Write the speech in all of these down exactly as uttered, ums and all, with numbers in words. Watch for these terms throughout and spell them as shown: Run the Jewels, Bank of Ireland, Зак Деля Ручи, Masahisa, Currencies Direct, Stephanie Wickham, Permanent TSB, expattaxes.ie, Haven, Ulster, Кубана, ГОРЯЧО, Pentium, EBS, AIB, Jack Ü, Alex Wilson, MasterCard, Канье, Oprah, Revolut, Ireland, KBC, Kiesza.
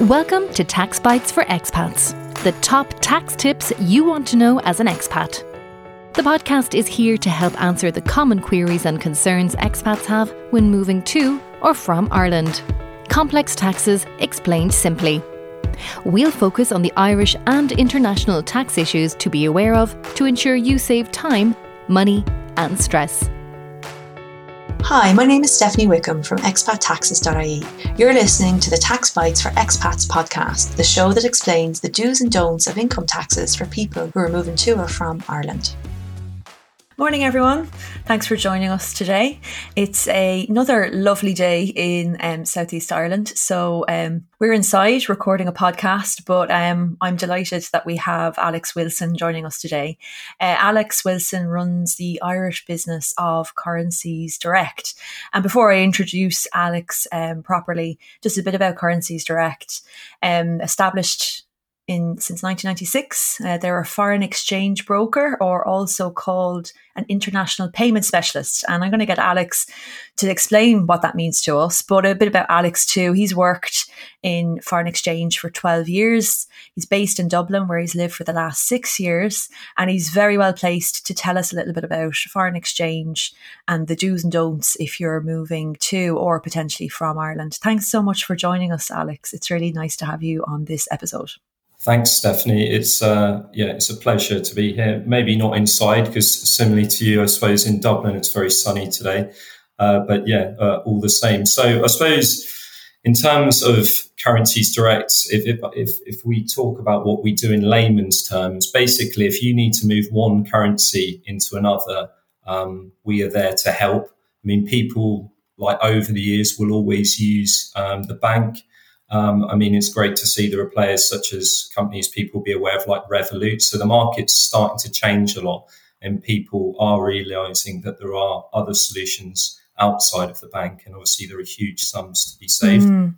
Welcome to Tax Bites for Expats, the top tax tips you want to know as an expat. The podcast is here to help answer the common queries and concerns expats have when moving to or from Ireland. Complex taxes explained simply. We'll focus on the Irish and international tax issues to be aware of to ensure you save time, money and stress. Hi, my name is Stephanie Wickham from expat taxes dot I E. You're listening to the Tax Bites for Expats podcast, the show that explains the do's and don'ts of income taxes for people who are moving to or from Ireland. Morning everyone, thanks for joining us today. It's a, another lovely day in um, Southeast Ireland, so um, we're inside recording a podcast, but um, I'm delighted that we have Alex Wilson joining us today. Uh, Alex Wilson runs the Irish business of Currencies Direct, and before I introduce Alex um, properly, just a bit about Currencies Direct. Um, established In, since nineteen ninety-six, uh, they're a foreign exchange broker, or also called an international payment specialist. And I'm going to get Alex to explain what that means to us, but a bit about Alex too. He's worked in foreign exchange for twelve years. He's based in Dublin, where he's lived for the last six years. And he's very well placed to tell us a little bit about foreign exchange and the do's and don'ts if you're moving to or potentially from Ireland. Thanks so much for joining us, Alex. It's really nice to have you on this episode. Thanks, Stephanie. It's uh, yeah, it's a pleasure to be here. Maybe not inside, because similarly to you, I suppose in Dublin it's very sunny today. Uh, but yeah, uh, all the same. So I suppose in terms of Currencies Direct, if, if if if we talk about what we do in layman's terms, basically, if you need to move one currency into another, um, we are there to help. I mean, people like over the years will always use um, the bank. Um, I mean, it's great to see there are players such as companies people be aware of, like Revolut. So the market's starting to change a lot, and people are realising that there are other solutions outside of the bank, and obviously there are huge sums to be saved. Mm.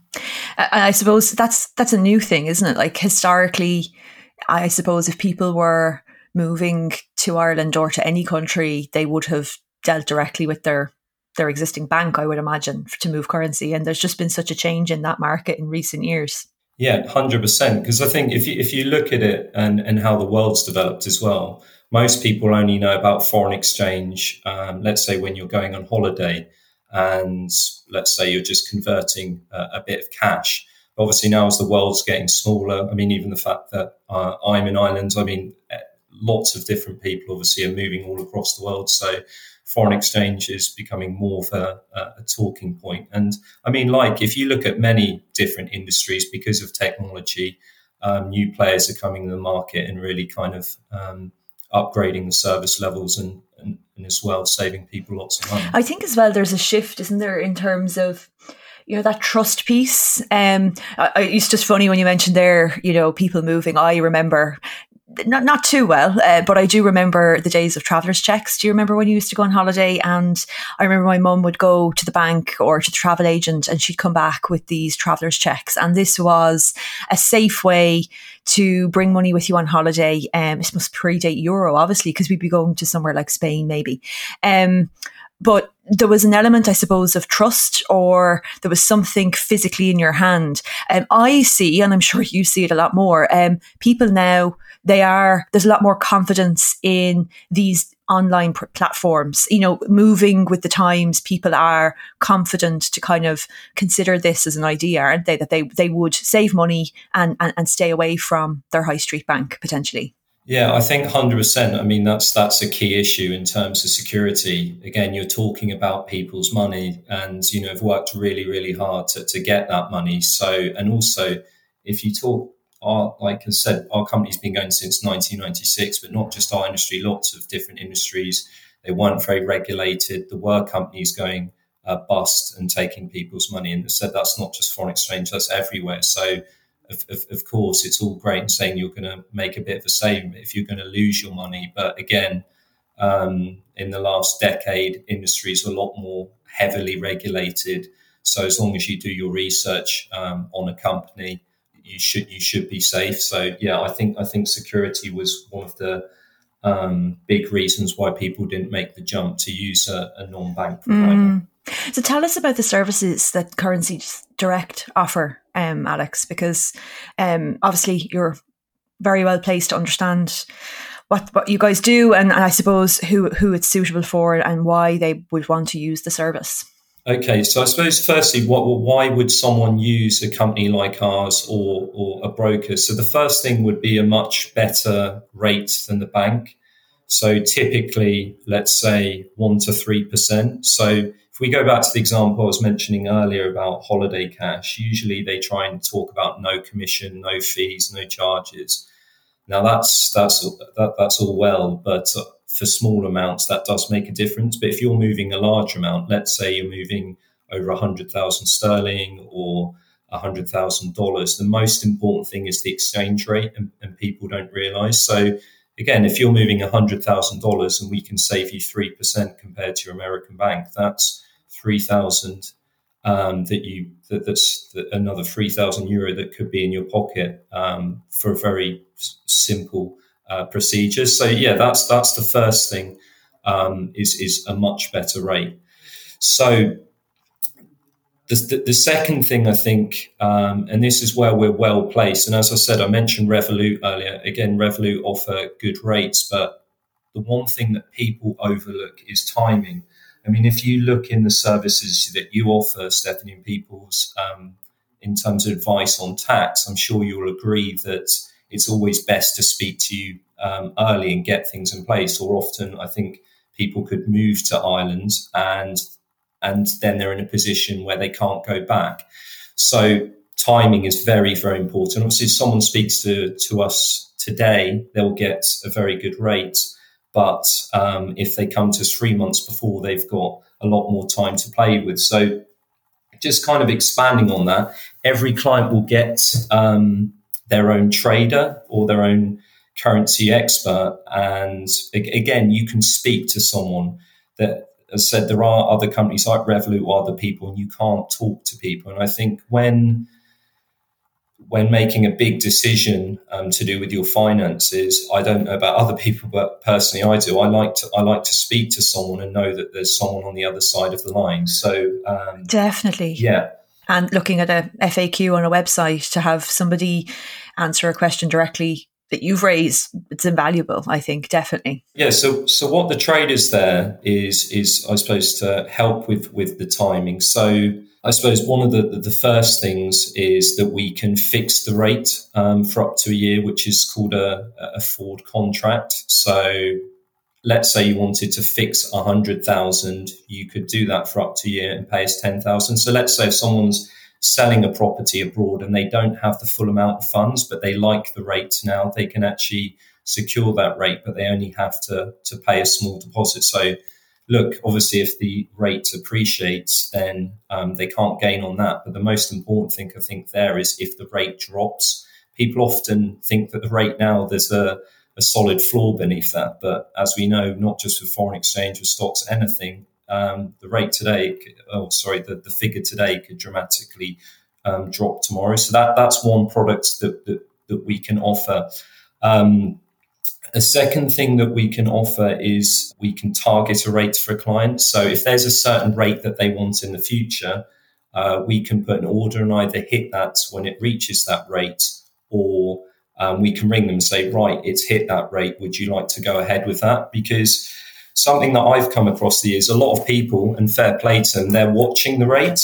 I, I suppose that's that's a new thing, isn't it? Like historically, I suppose if people were moving to Ireland or to any country, they would have dealt directly with their their existing bank, I would imagine, to move currency. And there's just been such a change in that market in recent years. Yeah, one hundred percent. Because I think if you, if you look at it and, and how the world's developed as well, most people only know about foreign exchange, um, let's say when you're going on holiday and let's say you're just converting uh, a bit of cash. Obviously now as the world's getting smaller, I mean, even the fact that uh, I'm in Ireland, I mean, lots of different people obviously are moving all across the world. So foreign exchange is becoming more of a, a talking point. And I mean, like if you look at many different industries, because of technology, um, new players are coming to the market and really kind of um, upgrading the service levels and, and, and as well saving people lots of money. I think as well there's a shift, isn't there, in terms of, you know, that trust piece. Um, it's just funny when you mentioned there, you know, people moving. I remember... Not not too well, uh, but I do remember the days of traveller's checks. Do you remember when you used to go on holiday? And I remember my mum would go to the bank or to the travel agent and she'd come back with these traveller's checks. And this was a safe way to bring money with you on holiday. Um, this must predate Euro, obviously, because we'd be going to somewhere like Spain, maybe. Um, but there was an element, I suppose, of trust, or there was something physically in your hand. Um, I see, and I'm sure you see it a lot more, um, people now, they are, there's a lot more confidence in these online pr- platforms, you know, moving with the times. People are confident to kind of consider this as an idea, aren't they? That they, they would save money and, and, and stay away from their high street bank potentially. Yeah, I think one hundred percent. I mean, that's that's a key issue in terms of security. Again, you're talking about people's money and, you know, have worked really, really hard to, to get that money. So, and also, if you talk, our, like I said, our company's been going since nineteen ninety-six, but not just our industry, lots of different industries. They weren't very regulated. There were companies going uh, bust and taking people's money. And they said that's not just foreign exchange, that's everywhere. So, Of, of, of course, it's all great in saying you're going to make a bit of a saving if you're going to lose your money. But again, um, in the last decade, industries are a lot more heavily regulated. So as long as you do your research um, on a company, you should you should be safe. So yeah, I think I think security was one of the um, big reasons why people didn't make the jump to use a, a non-bank provider. Mm. So tell us about the services that Currencies Direct offer, um, Alex, because um, obviously you're very well placed to understand what, what you guys do and, and I suppose who, who it's suitable for and why they would want to use the service. Okay, so I suppose firstly, what, why would someone use a company like ours or, or a broker? So the first thing would be a much better rate than the bank. So typically, let's say one percent to three percent. So if we go back to the example I was mentioning earlier about holiday cash, usually they try and talk about no commission, no fees, no charges. Now, that's that's that, that's all well, but for small amounts, that does make a difference. But if you're moving a large amount, let's say you're moving over one hundred thousand sterling or one hundred thousand dollars, the most important thing is the exchange rate, and, and people don't realize. So again, if you're moving one hundred thousand dollars and we can save you three percent compared to your American bank, that's three thousand um, that you that, that's that another three thousand euro that could be in your pocket um, for a very simple uh, procedure. So yeah, that's that's the first thing um, is is a much better rate. So the the second thing I think, um, and this is where we're well placed. And as I said, I mentioned Revolut earlier. Again, Revolut offer good rates, but the one thing that people overlook is timing. I mean, if you look in the services that you offer, Stephanie and Peoples, um, in terms of advice on tax, I'm sure you'll agree that it's always best to speak to you um, early and get things in place. Or often, I think people could move to Ireland and and then they're in a position where they can't go back. So timing is very, very important. Obviously, if someone speaks to, to us today, they'll get a very good rate. But um, if they come to us three months before, they've got a lot more time to play with. So just kind of expanding on that, every client will get um, their own trader or their own currency expert. And again, you can speak to someone that, as said, there are other companies like Revolut or other people, and you can't talk to people. And I think when when making a big decision um, to do with your finances, I don't know about other people, but personally I do. I like to I like to speak to someone and know that there's someone on the other side of the line. So um, definitely, yeah. And looking at a F A Q on a website to have somebody answer a question directly that you've raised, it's invaluable, I think, definitely. Yeah, so so what the trade is there is, is I suppose, to help with, with the timing. So I suppose one of the, the first things is that we can fix the rate um, for up to a year, which is called a, a forward contract. So let's say you wanted to fix one hundred thousand, you could do that for up to a year and pay us ten thousand. So let's say if someone's selling a property abroad and they don't have the full amount of funds, but they like the rate now, they can actually secure that rate, but they only have to, to pay a small deposit. So look, obviously if the rate appreciates, then um, they can't gain on that. But the most important thing I think there is if the rate drops, people often think that the rate now, there's a, a solid floor beneath that. But as we know, not just for foreign exchange or stocks, anything, Um, the rate today, oh, sorry, the, the figure today could dramatically um, drop tomorrow. So that that's one product that that, that we can offer. Um, a second thing that we can offer is we can target a rate for a client. So if there's a certain rate that they want in the future, uh, we can put an order and either hit that when it reaches that rate, or um, we can ring them and say, right, it's hit that rate. Would you like to go ahead with that? Because something that I've come across the years, a lot of people, and fair play to them, they're watching the rate.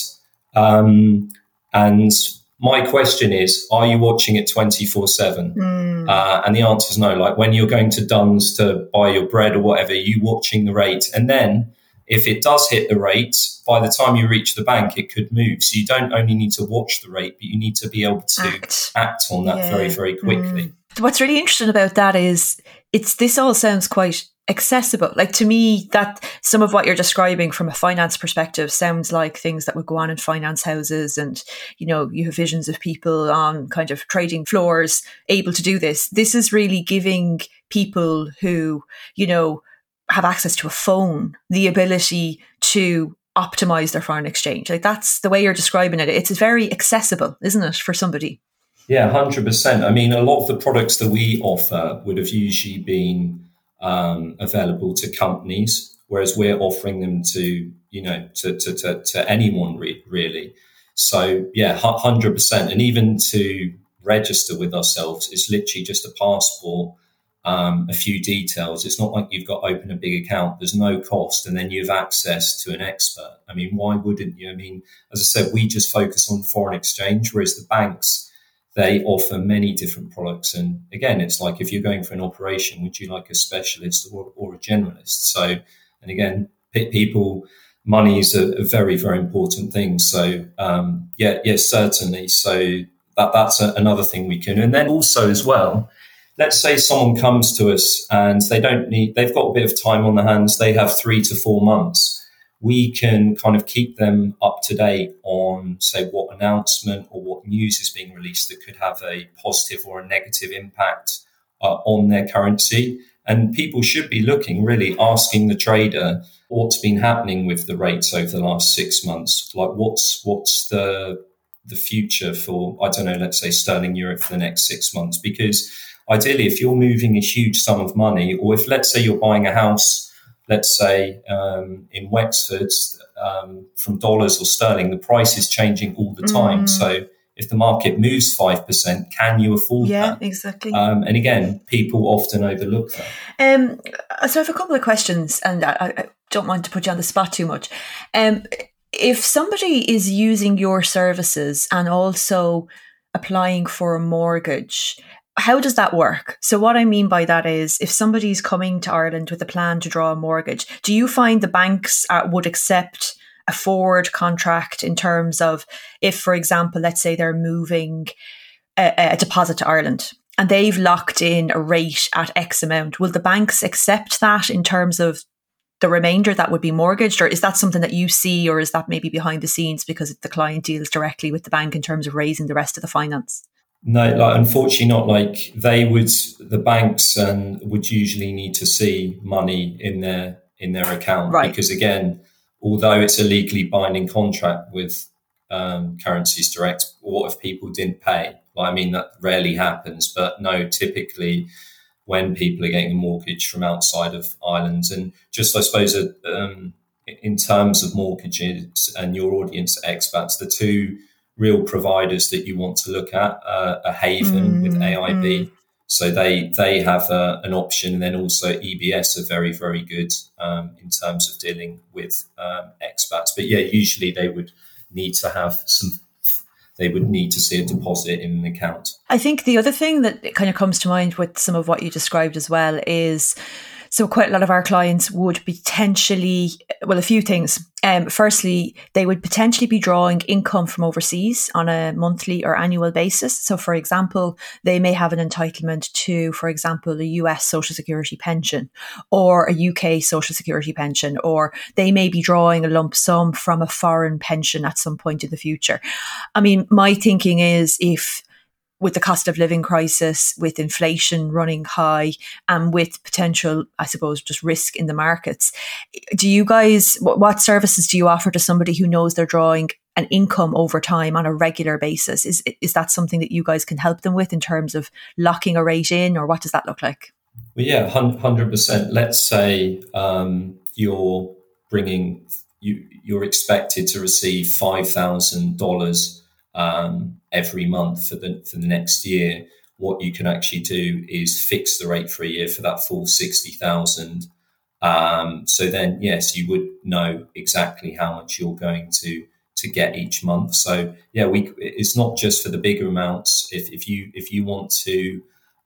Um, and my question is, are you watching it twenty-four seven? Mm. Uh, and the answer is no. Like when you're going to Dunn's to buy your bread or whatever, you're watching the rate. And then if it does hit the rate, by the time you reach the bank, it could move. So you don't only need to watch the rate, but you need to be able to act, act on that yeah. very, very quickly. Mm. What's really interesting about that is it's this all sounds quite accessible. Like to me, that some of what you're describing from a finance perspective sounds like things that would go on in finance houses, and you know, you have visions of people on kind of trading floors able to do this. This is really giving people who, you know, have access to a phone the ability to optimize their foreign exchange. Like that's the way you're describing it. It's very accessible, isn't it, for somebody? Yeah, one hundred percent. I mean, a lot of the products that we offer would have usually been Um, available to companies, whereas we're offering them to, you know, to to to, to anyone re- really. So yeah, one hundred percent. And even to register with ourselves, it's literally just a passport, um, a few details. It's not like you've got to open a big account. There's no cost. And then you have access to an expert. I mean, why wouldn't you? I mean, as I said, we just focus on foreign exchange, whereas the banks, they offer many different products. And again, it's like if you're going for an operation, would you like a specialist or, or a generalist? So, and again, people, money is a, a very, very important thing. So, um, yeah, yes, yeah, certainly. So that, that's a, another thing we can. And then also as well, let's say someone comes to us and they don't need, they've got a bit of time on their hands. They have three to four months. We can kind of keep them up to date on, say, what announcement or what news is being released that could have a positive or a negative impact uh, on their currency. And people should be looking, really asking the trader what's been happening with the rates over the last six months. Like, what's what's the the future for, I don't know, let's say sterling euro for the next six months? Because ideally, if you're moving a huge sum of money, or if, let's say, you're buying a house, let's say um, in Wexford, um, from dollars or sterling, the price is changing all the time. Mm. So if the market moves five percent, can you afford yeah, that? Yeah, exactly. Um, and again, people often overlook that. Um, so I have a couple of questions, and I, I don't want to put you on the spot too much. Um, if somebody is using your services and also applying for a mortgage, how does that work? So what I mean by that is, if somebody's coming to Ireland with a plan to draw a mortgage, do you find the banks uh, would accept a forward contract in terms of, if, for example, let's say they're moving a, a deposit to Ireland and they've locked in a rate at X amount, will the banks accept that in terms of the remainder that would be mortgaged? Or is that something that you see, or is that maybe behind the scenes because the client deals directly with the bank in terms of raising the rest of the finance? No, like, unfortunately not. Like, they would, the banks and um, would usually need to see money in their in their account, right? Because again, although it's a legally binding contract with um, Currencies Direct, what if people didn't pay? Well, I mean, that rarely happens, but no, typically when people are getting a mortgage from outside of Ireland, and just I suppose um, in terms of mortgages and your audience expats, the two real providers that you want to look at uh, are Haven mm, with A I B. Mm. So they they have uh, an option. And then also E B S are very, very good um, in terms of dealing with um, expats. But yeah, usually they would need to have some, they would need to see a deposit in an account. I think the other thing that kind of comes to mind with some of what you described as well is, so quite a lot of our clients would potentially, well, a few things. Um, firstly, they would potentially be drawing income from overseas on a monthly or annual basis. So, for example, they may have an entitlement to, for example, a U S Social Security pension or a U K Social Security pension, or they may be drawing a lump sum from a foreign pension at some point in the future. I mean, my thinking is, if with the cost of living crisis, with inflation running high, and with potential, I suppose, just risk in the markets, do you guys, what services do you offer to somebody who knows they're drawing an income over time on a regular basis? Is is that something that you guys can help them with in terms of locking a rate in, or what does that look like? Well, yeah, one hundred percent. Let's say um, you're bringing, you, you're expected to receive five thousand dollars um every month for the for the next year. What you can actually do is fix the rate for a year for that full sixty thousand. Um so then yes, you would know exactly how much you're going to to get each month. So yeah, we it's not just for the bigger amounts. If if you if you want to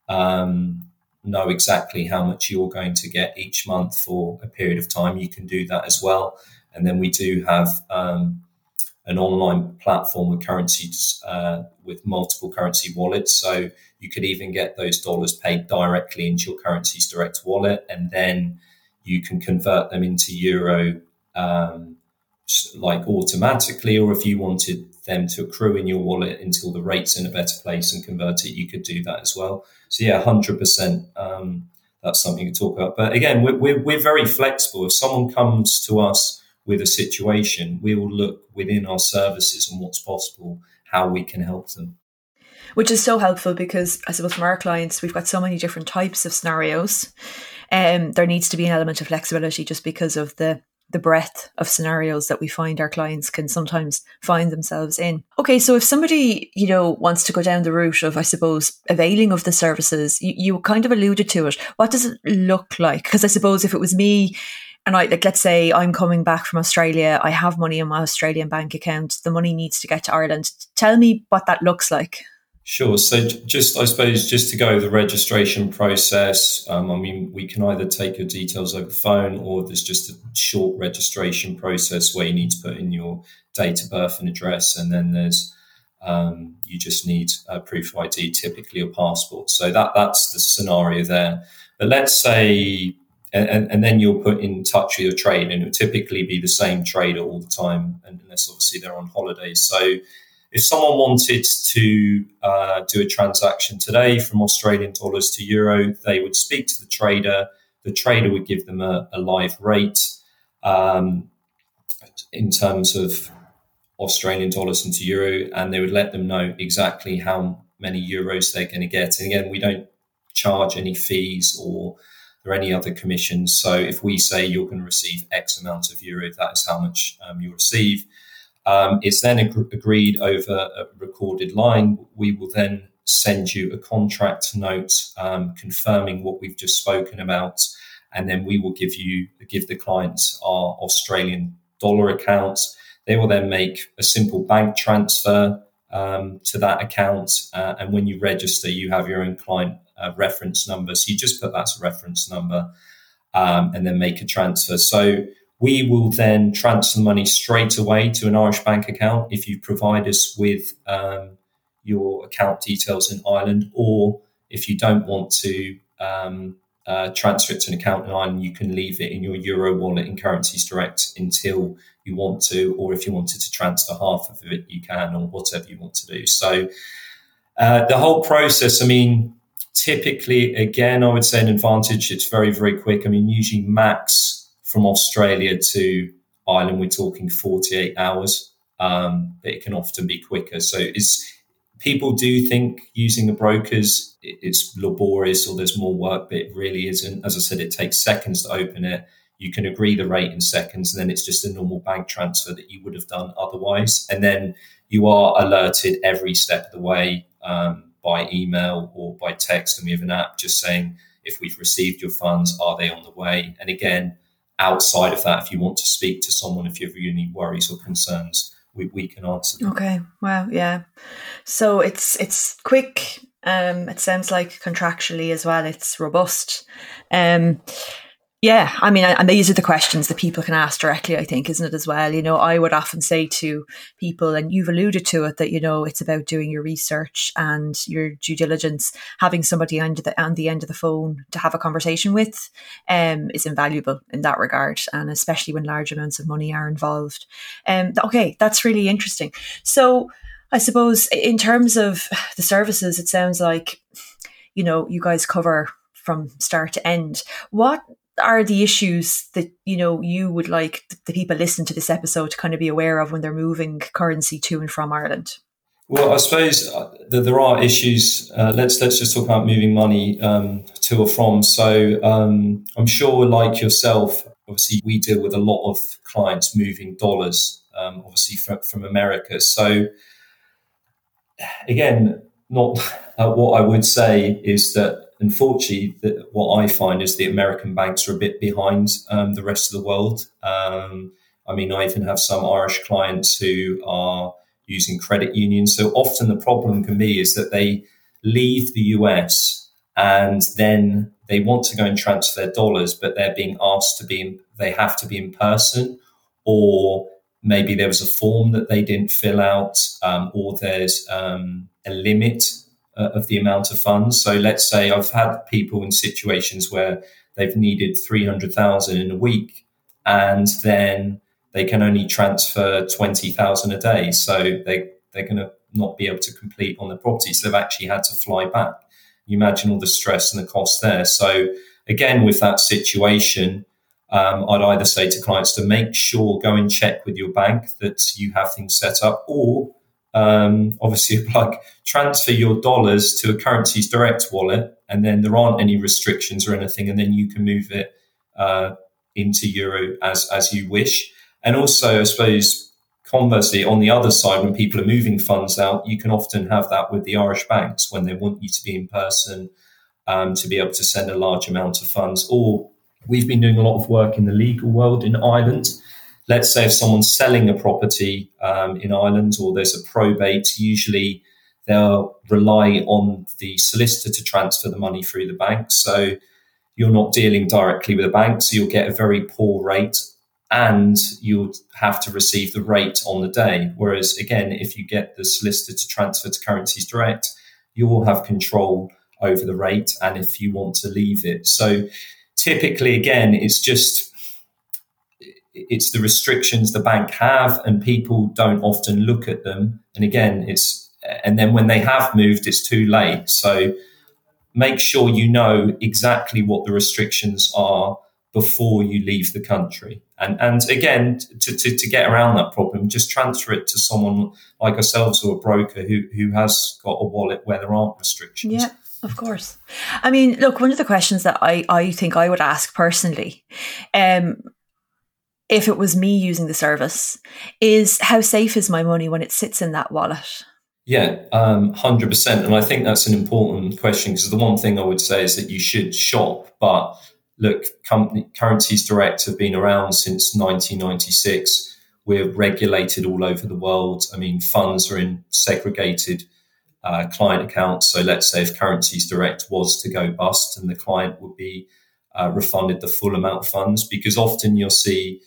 um know exactly how much you're going to get each month for a period of time, you can do that as well. And then we do have um an online platform with currencies, uh, with multiple currency wallets. So you could even get those dollars paid directly into your Currencies Direct wallet, and then you can convert them into euro, um, like automatically, or if you wanted them to accrue in your wallet until the rate's in a better place and convert it, you could do that as well. So yeah, one hundred percent. Um, that's something to talk about. But again, we're, we're, we're very flexible. If someone comes to us with a situation, we will look within our services and what's possible, how we can help them. Which is so helpful, because I suppose from our clients, we've got so many different types of scenarios. Um, there needs to be an element of flexibility just because of the the breadth of scenarios that we find our clients can sometimes find themselves in. Okay, so if somebody, you know, wants to go down the route of, I suppose, availing of the services, you, you kind of alluded to it. What does it look like? Because I suppose if it was me, and I, like, let's say I'm coming back from Australia, I have money in my Australian bank account, the money needs to get to Ireland. Tell me what that looks like. Sure. So just, I suppose, just to go over the registration process, um, I mean, we can either take your details over the phone, or there's just a short registration process where you need to put in your date of birth and address. And then there's, um, you just need a proof of I D, typically a passport. So that that's the scenario there. But let's say, and, and then you'll put in touch with your trade, and it'll typically be the same trader all the time, unless obviously they're on holiday. So if someone wanted to uh, do a transaction today from Australian dollars to euro, they would speak to the trader. The trader would give them a, a live rate um, in terms of Australian dollars into euro, and they would let them know exactly how many euros they're going to get. And again, we don't charge any fees or or any other commissions. So if we say you're going to receive X amount of euro, that is how much um, you'll receive. Um, it's then ag- agreed over a recorded line. We will then send you a contract note um, confirming what we've just spoken about, and then we will give you give the clients our Australian dollar accounts. They will then make a simple bank transfer um, to that account, uh, and when you register, you have your own client uh, reference number. So you just put that as a reference number, um, and then make a transfer. So we will then transfer the money straight away to an Irish bank account if you provide us with um, your account details in Ireland, or if you don't want to um, uh, transfer it to an account in Ireland, you can leave it in your Euro wallet in Currencies Direct until you want to, or if you wanted to transfer half of it, you can, or whatever you want to do. So uh, the whole process, I mean, typically, again, I would say an advantage, it's very, very quick. I mean, usually max from Australia to Ireland, we're talking forty-eight hours, um, but it can often be quicker. So it's, people do think using a broker's, it, it's laborious or there's more work, but it really isn't. As I said, it takes seconds to open it. You can agree the rate in seconds, and then it's just a normal bank transfer that you would have done otherwise. And then you are alerted every step of the way um, by email or by text. And we have an app just saying, if we've received your funds, are they on the way? And again, outside of that, if you want to speak to someone, if you have any worries or concerns, we, we can answer them. Okay. Wow. Yeah. So it's it's quick. Um, it sounds like contractually as well, it's robust. Um, yeah. I mean, I, and these are the questions that people can ask directly, I think, isn't it, as well? You know, I would often say to people, and you've alluded to it, that, you know, it's about doing your research and your due diligence. Having somebody on the, on the end of the phone to have a conversation with um, is invaluable in that regard, and especially when large amounts of money are involved. Um, okay, that's really interesting. So I suppose in terms of the services, it sounds like, you know, you guys cover from start to end. What are the issues that, you know, you would like the people listening to this episode to kind of be aware of when they're moving currency to and from Ireland? Well, I suppose that there are issues. Uh, let's let's just talk about moving money um, to or from. So um, I'm sure, like yourself, obviously we deal with a lot of clients moving dollars, um, obviously from, from America. So again, not uh, what I would say is that, unfortunately, the, what I find is the American banks are a bit behind um, the rest of the world. Um, I mean, I even have some Irish clients who are using credit unions. So often the problem can be is that they leave the U S and then they want to go and transfer their dollars, but they're being asked to be, in, they have to be in person, or maybe there was a form that they didn't fill out, um, or there's um, a limit of the amount of funds. So let's say I've had people in situations where they've needed three hundred thousand in a week, and then they can only transfer twenty thousand a day. So they, they're going to not be able to complete on the property. So they've actually had to fly back. You imagine all the stress and the cost there. So again, with that situation, um, I'd either say to clients to make sure, go and check with your bank that you have things set up, or Um, obviously, like transfer your dollars to a Currencies Direct wallet, and then there aren't any restrictions or anything, and then you can move it uh, into euro as, as you wish. And also, I suppose, conversely, on the other side, when people are moving funds out, you can often have that with the Irish banks when they want you to be in person um, to be able to send a large amount of funds. Or we've been doing a lot of work in the legal world in Ireland. Let's say if someone's selling a property um, in Ireland or there's a probate, usually they'll rely on the solicitor to transfer the money through the bank. So you're not dealing directly with a bank, so you'll get a very poor rate and you'll have to receive the rate on the day. Whereas, again, if you get the solicitor to transfer to Currencies Direct, you will have control over the rate and if you want to leave it. So typically, again, it's just it's the restrictions the bank have and people don't often look at them. And again, it's and then when they have moved, it's too late. So make sure you know exactly what the restrictions are before you leave the country. And and again, to, to, to get around that problem, just transfer it to someone like ourselves or a broker who, who has got a wallet where there aren't restrictions. Yeah, of course. I mean, look, one of the questions that I, I think I would ask personally, um, if it was me using the service, is how safe is my money when it sits in that wallet? Yeah, um, one hundred percent. And I think that's an important question because the one thing I would say is that you should shop. But look, company, Currencies Direct have been around since nineteen ninety-six. We're regulated all over the world. I mean, funds are in segregated uh, client accounts. So let's say if Currencies Direct was to go bust and the client would be uh, refunded the full amount of funds, because often you'll see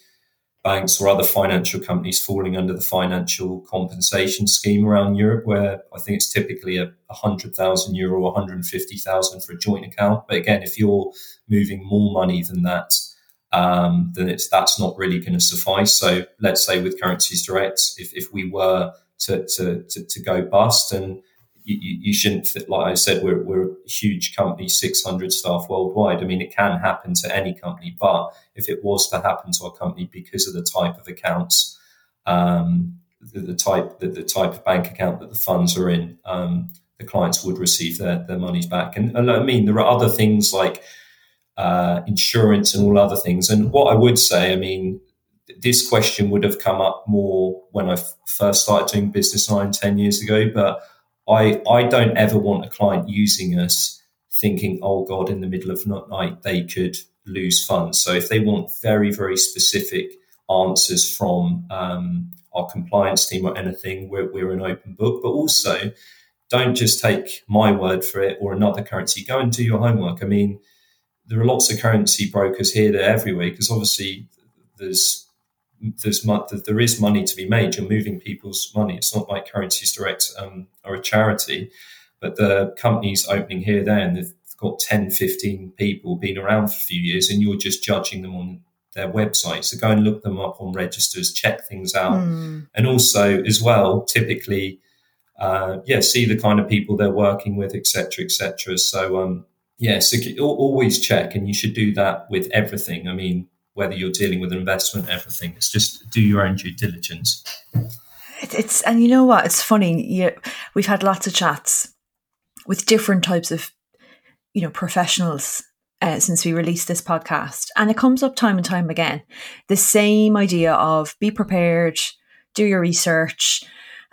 banks or other financial companies falling under the financial compensation scheme around Europe, where I think it's typically a one hundred thousand euro or one hundred fifty thousand for a joint account. But again, if you're moving more money than that, um, then it's that's not really going to suffice. So let's say with Currencies Direct, if, if we were to, to, to, to go bust, and you, you shouldn't, like I said, we're, we're a huge company, six hundred staff worldwide. I mean, it can happen to any company, but if it was to happen to our company because of the type of accounts, um, the, the type the, the type of bank account that the funds are in, um, the clients would receive their, their monies back. And, and I mean, there are other things like uh, insurance and all other things. And what I would say, I mean, this question would have come up more when I f- first started doing business nine, ten years ago, but I, I don't ever want a client using us thinking, oh, God, in the middle of the night, they could lose funds. So if they want very, very specific answers from um, our compliance team or anything, we're, we're an open book. But also, don't just take my word for it or another currency. Go and do your homework. I mean, there are lots of currency brokers here, there, everywhere, because obviously there's There's there is money to be made. You're moving people's money. It's not like Currencies Direct um, or a charity, but the company's opening here, there, and they've got ten, fifteen people been around for a few years, and you're just judging them on their website. So go and look them up on registers, check things out. Mm. And also, as well, typically, uh, yeah, see the kind of people they're working with, et cetera, et cetera. So, um, yeah, so always check, and you should do that with everything. I mean, whether you're dealing with an investment, everything. It's just do your own due diligence. It's and you know what? It's funny. You, we've had lots of chats with different types of, you know, professionals uh, since we released this podcast. And it comes up time and time again. The same idea of be prepared, do your research,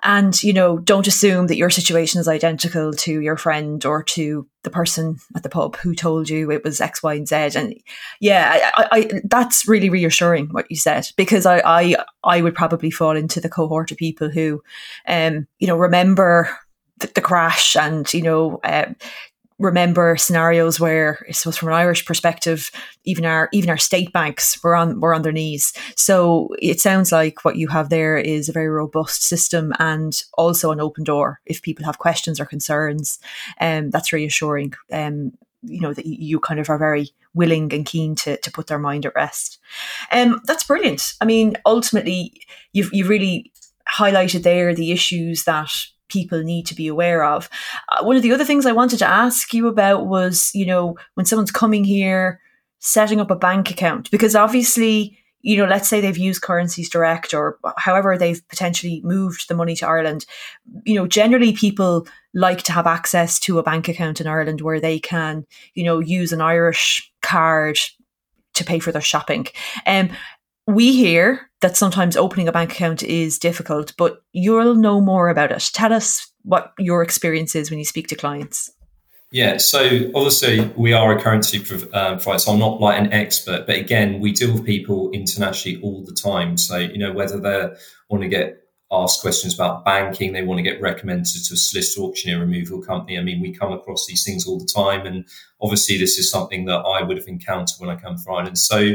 and, you know, don't assume that your situation is identical to your friend or to the person at the pub who told you it was X, Y, and Z. And yeah, I, I, that's really reassuring what you said, because I, I, I would probably fall into the cohort of people who, um, you know, remember the, the crash and, you know, uh, remember scenarios where, I suppose, from an Irish perspective, even our even our state banks were on were on their knees. So it sounds like what you have there is a very robust system and also an open door if people have questions or concerns. Um, that's reassuring. Um, you know that you kind of are very willing and keen to to put their mind at rest. Um, that's brilliant. I mean, ultimately, you've you really highlighted there the issues that people need to be aware of. Uh, one of the other things I wanted to ask you about was, you know, when someone's coming here, setting up a bank account, because obviously, you know, let's say they've used Currencies Direct or however they've potentially moved the money to Ireland. You know, generally people like to have access to a bank account in Ireland where they can, you know, use an Irish card to pay for their shopping. Um, we hear that sometimes opening a bank account is difficult, but you'll know more about it. Tell us what your experience is when you speak to clients. Yeah, so obviously we are a currency provider, uh, so I'm not like an expert, but again, we deal with people internationally all the time. So, you know, whether they want to get asked questions about banking, they want to get recommended to a solicitor, auctioneer, removal company. I mean, we come across these things all the time. And obviously this is something that I would have encountered when I come through Ireland. So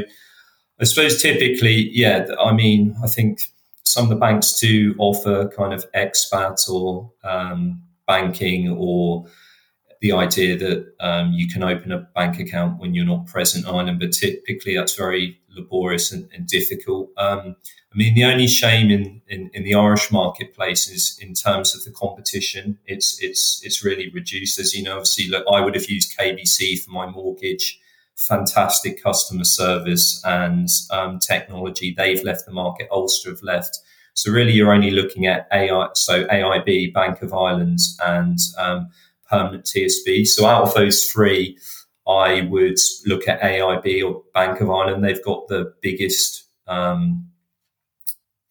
I suppose typically, yeah, I mean, I think some of the banks do offer kind of expat or um, banking or the idea that um, you can open a bank account when you're not present in Ireland, but typically that's very laborious and, and difficult. Um, I mean, the only shame in, in, in the Irish marketplace is in terms of the competition. It's it's it's really reduced. As you know, obviously, look, I would have used K B C for my mortgage. Fantastic customer service and um, technology. They've left the market. Ulster have left. So really, you're only looking at A I, so A I B, Bank of Ireland, and um, Permanent T S B. So out of those three, I would look at A I B or Bank of Ireland. They've got the biggest, um,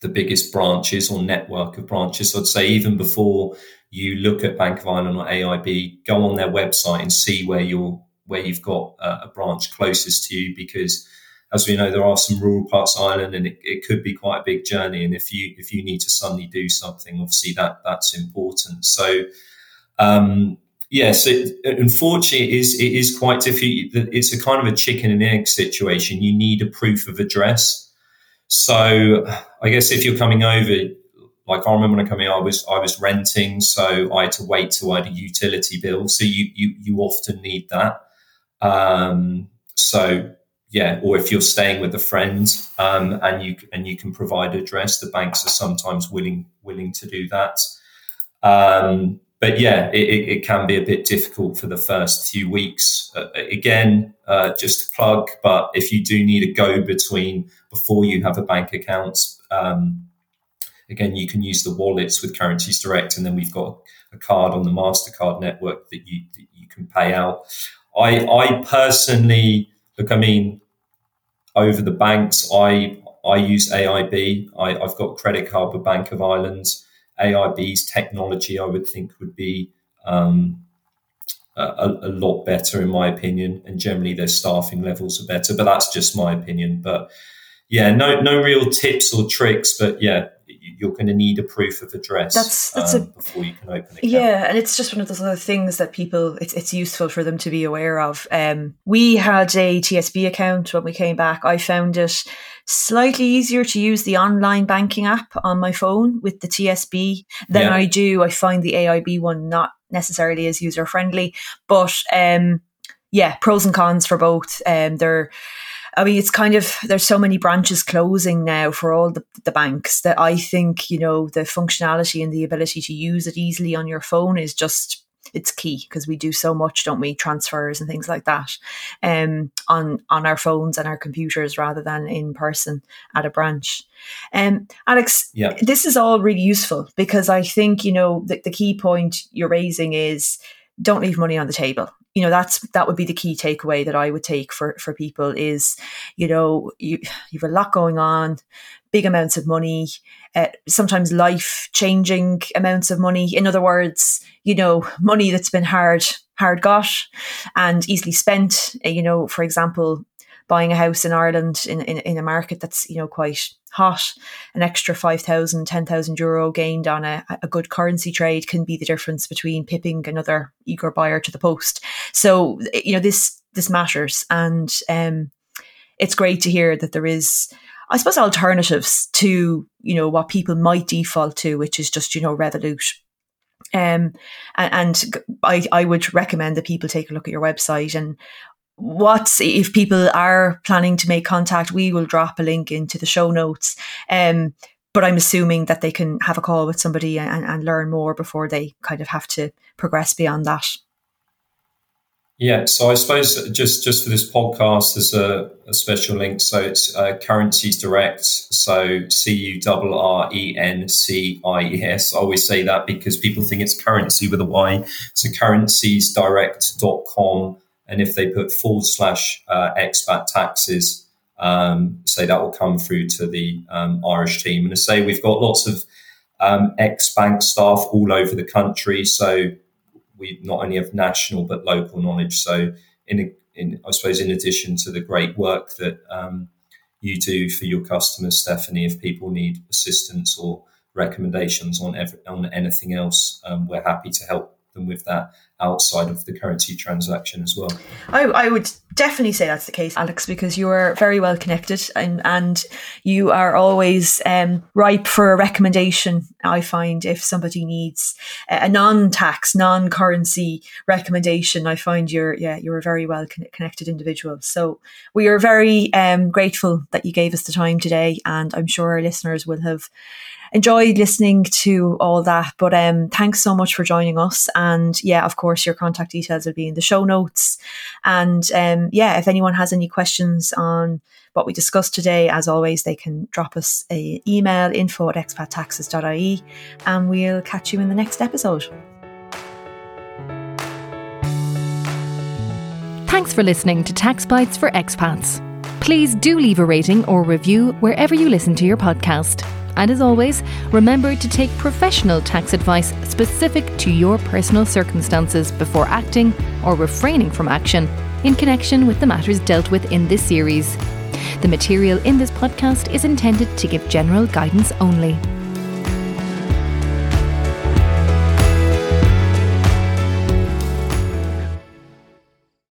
the biggest branches or network of branches. So I'd say even before you look at Bank of Ireland or A I B, go on their website and see where you're where you've got uh, a branch closest to you, because as we know, there are some rural parts of Ireland, and it, it could be quite a big journey. And if you if you need to suddenly do something, obviously that that's important. So. Um, Yes, it, unfortunately, it is, it is quite difficult. It's a kind of a chicken and egg situation. You need a proof of address. So I guess if you're coming over, like I remember when I came here, I was I was renting, so I had to wait till I had a utility bill. So you you you often need that. Um, so yeah, or if you're staying with a friend um, and you and you can provide address, the banks are sometimes willing willing to do that. Um, But yeah, it, it can be a bit difficult for the first few weeks. Uh, again, uh, just a plug, but if you do need a go-between before you have a bank account, um, again, you can use the wallets with Currencies Direct, and then we've got a card on the MasterCard network that you that you can pay out. I, I personally, look, I mean, over the banks, I I use A I B. I, I've got credit card with Bank of Ireland. A I B's technology, I would think, would be um, a, a lot better, in my opinion, and generally their staffing levels are better. But that's just my opinion. But yeah, no, no real tips or tricks. But yeah, you're going to need a proof of address that's, that's um, a, before you can open it. Yeah, and it's just one of those other things that people, it's it's useful for them to be aware of. Um, we had a T S B account when we came back. I found it slightly easier to use the online banking app on my phone with the T S B than yeah. I do. I find the A I B one not necessarily as user-friendly. But um, yeah, pros and cons for both. Um, they're... I mean, it's kind of, there's so many branches closing now for all the, the banks that I think, you know, the functionality and the ability to use it easily on your phone is just, it's key, because we do so much, don't we, transfers and things like that um, on, on our phones and our computers rather than in person at a branch. Um, Alex, yeah. This is all really useful, because I think, you know, the, the key point you're raising is don't leave money on the table. You know, that's that would be the key takeaway that I would take for, for people is, you know, you, you have a lot going on, big amounts of money, uh, sometimes life-changing amounts of money. In other words, you know, money that's been hard, hard got and easily spent. You know, for example, buying a house in Ireland in, in, in a market that's, you know, quite hot, an extra five thousand, ten thousand euro gained on a, a good currency trade can be the difference between pipping another eager buyer to the post. So, you know, this this matters. And um, it's great to hear that there is, I suppose, alternatives to, you know, what people might default to, which is just, you know, Revolut. Um, and, and I, I would recommend that people take a look at your website. And What if people are planning to make contact, we will drop a link into the show notes. Um, but I'm assuming that they can have a call with somebody and, and learn more before they kind of have to progress beyond that. Yeah, so I suppose just, just for this podcast, there's a, a special link. So it's uh, Currencies Direct. So C U R R E N C I E S. I always say that because people think it's currency with a Y. So currencies direct dot com. And if they put forward slash uh, expat taxes, um, say that will come through to the um, Irish team. And I say we've got lots of um, ex-bank staff all over the country. So we not only have national but local knowledge. So in, in I suppose in addition to the great work that um, you do for your customers, Stephanie, if people need assistance or recommendations on every, on anything else, um, we're happy to help them with that outside of the currency transaction as well. I, I would definitely say that's the case, Alex, because you are very well connected and, and you are always um, ripe for a recommendation, I find, if somebody needs a non-tax, non-currency recommendation. I find you're, yeah, you're a very well con- connected individual. So we are very um, grateful that you gave us the time today, and I'm sure our listeners will have enjoyed listening to all that. But um, thanks so much for joining us. And yeah, of course, your contact details will be in the show notes. And um, yeah, if anyone has any questions on what we discussed today, as always, they can drop us an email, info at expattaxes.ie, and we'll catch you in the next episode. Thanks for listening to Tax Bites for Expats. Please do leave a rating or review wherever you listen to your podcast. And as always, remember to take professional tax advice specific to your personal circumstances before acting or refraining from action in connection with the matters dealt with in this series. The material in this podcast is intended to give general guidance only.